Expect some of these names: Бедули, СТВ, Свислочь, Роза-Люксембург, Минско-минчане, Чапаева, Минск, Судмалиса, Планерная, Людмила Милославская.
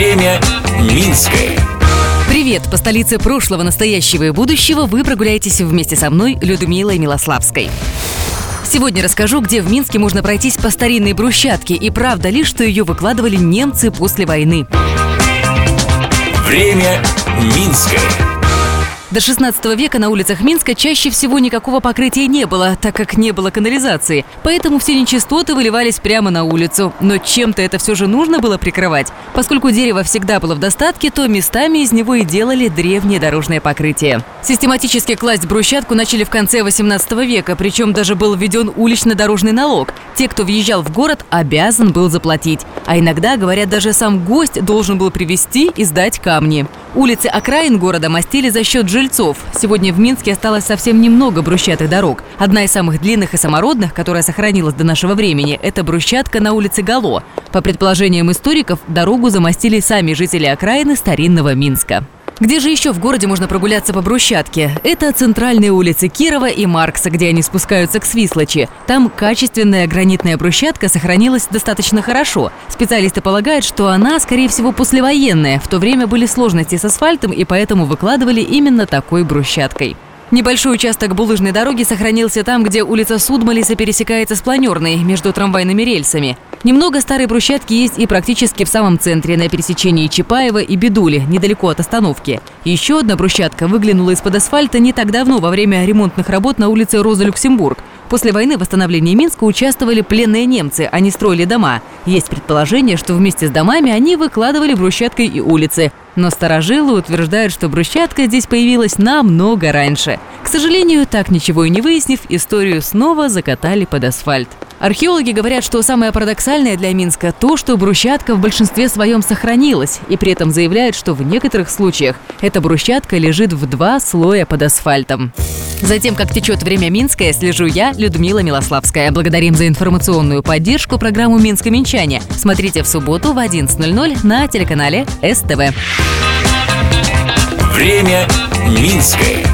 Время минское. Привет! По столице прошлого, настоящего и будущего вы прогуляетесь вместе со мной, Людмилой Милославской. Сегодня расскажу, где в Минске можно пройтись по старинной брусчатке, и правда ли, что ее выкладывали немцы после войны. Время минское. До 16 века на улицах Минска чаще всего никакого покрытия не было, так как не было канализации. Поэтому все нечистоты выливались прямо на улицу. Но чем-то это все же нужно было прикрывать. Поскольку дерево всегда было в достатке, то местами из него и делали древнее дорожное покрытие. Систематически класть брусчатку начали в конце 18 века, причем даже был введен улично-дорожный налог. Те, кто въезжал в город, обязан был заплатить. А иногда, говорят, даже сам гость должен был привезти и сдать камни. Улицы окраин города мостили за счет жильцов. Сегодня в Минске осталось совсем немного брусчатых дорог. Одна из самых длинных и самородных, которая сохранилась до нашего времени, это брусчатка на улице Гало. По предположениям историков, дорогу замостили сами жители окраины старинного Минска. Где же еще в городе можно прогуляться по брусчатке? Это центральные улицы Кирова и Маркса, где они спускаются к Свислочи. Там качественная гранитная брусчатка сохранилась достаточно хорошо. Специалисты полагают, что она, скорее всего, послевоенная. В то время были сложности с асфальтом, и поэтому выкладывали именно такой брусчаткой. Небольшой участок булыжной дороги сохранился там, где улица Судмалиса пересекается с Планерной, между трамвайными рельсами. Немного старой брусчатки есть и практически в самом центре, на пересечении Чапаева и Бедули, недалеко от остановки. Еще одна брусчатка выглянула из-под асфальта не так давно, во время ремонтных работ на улице Роза-Люксембург. После войны в восстановлении Минска участвовали пленные немцы, они строили дома. Есть предположение, что вместе с домами они выкладывали брусчаткой и улицы. Но старожилы утверждают, что брусчатка здесь появилась намного раньше. К сожалению, так ничего и не выяснив, историю снова закатали под асфальт. Археологи говорят, что самое парадоксальное для Минска то, что брусчатка в большинстве своем сохранилась, и при этом заявляют, что в некоторых случаях эта брусчатка лежит в 2 слоя под асфальтом. За тем, как течет время минское, слежу я, Людмила Милославская. Благодарим за информационную поддержку программу «Минско-минчане». Смотрите в субботу в 11:00 на телеканале СТВ. Время минское.